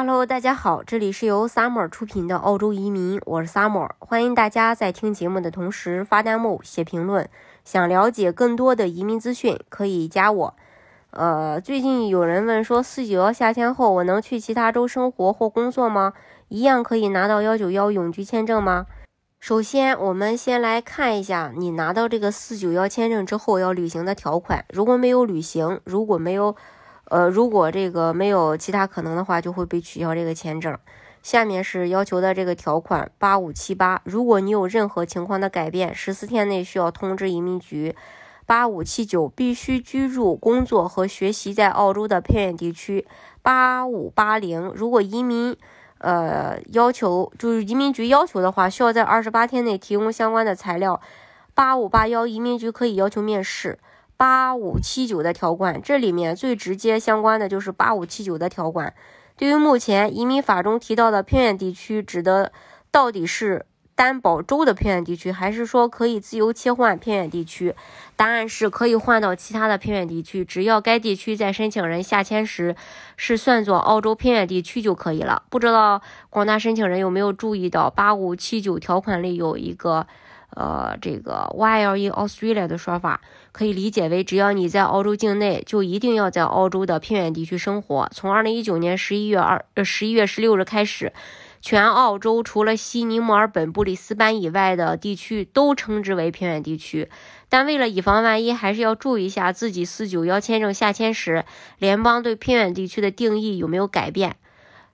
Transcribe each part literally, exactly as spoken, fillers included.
Hello， 大家好，这里是由 Summer 出品的澳洲移民，我是 Summer， 欢迎大家在听节目的同时发弹幕、写评论。想了解更多的移民资讯，可以加我。呃，最近有人问说，四九幺下签后，我能去其他州生活或工作吗？一样可以拿到幺九幺永居签证吗？首先，我们先来看一下你拿到这个四九幺签证之后要履行的条款。如果没有履行，如果没有呃，如果这个没有其他可能的话，就会被取消这个签证。下面是要求的这个条款八五七八，如果你有任何情况的改变，十四天内需要通知移民局。八五七九，必须居住、工作和学习在澳洲的偏远地区。八五八零，如果移民呃要求就是移民局要求的话，需要在二十八天内提供相关的材料。八五八幺，移民局可以要求面试。八五七九的条款，这里面最直接相关的就是八五七九的条款。对于目前移民法中提到的偏远地区，指的到底是担保州的偏远地区，还是说可以自由切换偏远地区？答案是可以换到其他的偏远地区，只要该地区在申请人下签时是算作澳洲偏远地区就可以了。不知道广大申请人有没有注意到八五七九条款里有一个呃，这个 Y L E Australia 的说法，可以理解为只要你在澳洲境内，就一定要在澳洲的偏远地区生活。从二零一九年十一月十六日开始，全澳洲除了悉尼、墨尔本、布里斯班以外的地区都称之为偏远地区。但为了以防万一，还是要注意一下自己四九幺签证下签时，联邦对偏远地区的定义有没有改变。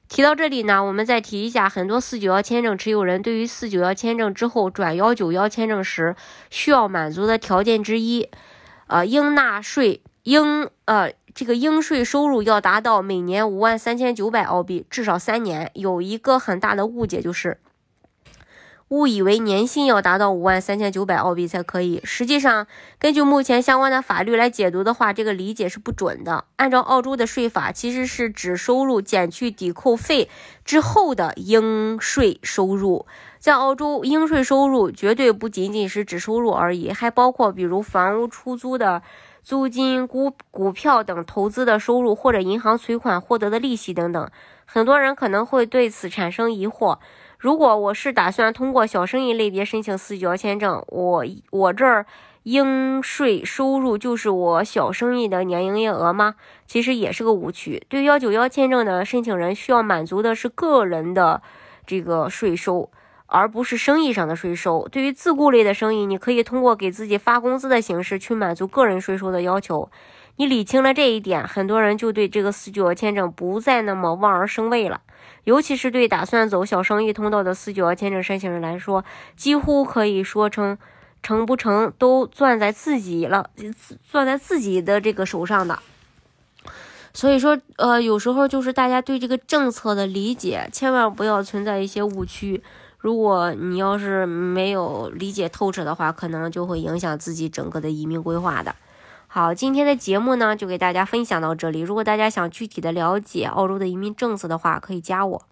提到这里呢，我们再提一下，很多四九幺签证持有人对于四九幺签证之后转幺九幺签证时需要满足的条件之一，呃，应纳税应呃这个应税收入要达到每年五万三千九百澳币，至少三年。有一个很大的误解就是，误以为年薪要达到五万三千九百澳币才可以。实际上，根据目前相关的法律来解读的话，这个理解是不准的。按照澳洲的税法，其实是指收入减去抵扣费之后的应税收入。在澳洲，应税收入绝对不仅仅是指收入而已，还包括比如房屋出租的租金、股股票等投资的收入，或者银行存款获得的利息等等。很多人可能会对此产生疑惑。如果我是打算通过小生意类别申请四九幺签证，我我这儿应税收入就是我小生意的年营业额吗？其实也是个误区。对幺九幺签证的申请人需要满足的是个人的这个税收，而不是生意上的税收。对于自雇类的生意，你可以通过给自己发工资的形式去满足个人税收的要求。你理清了这一点，很多人就对这个四九幺签证不再那么望而生畏了。尤其是对打算走小生意通道的四九幺签证申请人来说，几乎可以说成成不成都攥在自己了，攥在自己的这个手上的。所以说，呃，有时候就是大家对这个政策的理解，千万不要存在一些误区。如果你要是没有理解透彻的话，可能就会影响自己整个的移民规划的。好，今天的节目呢，就给大家分享到这里。如果大家想具体的了解澳洲的移民政策的话，可以加我。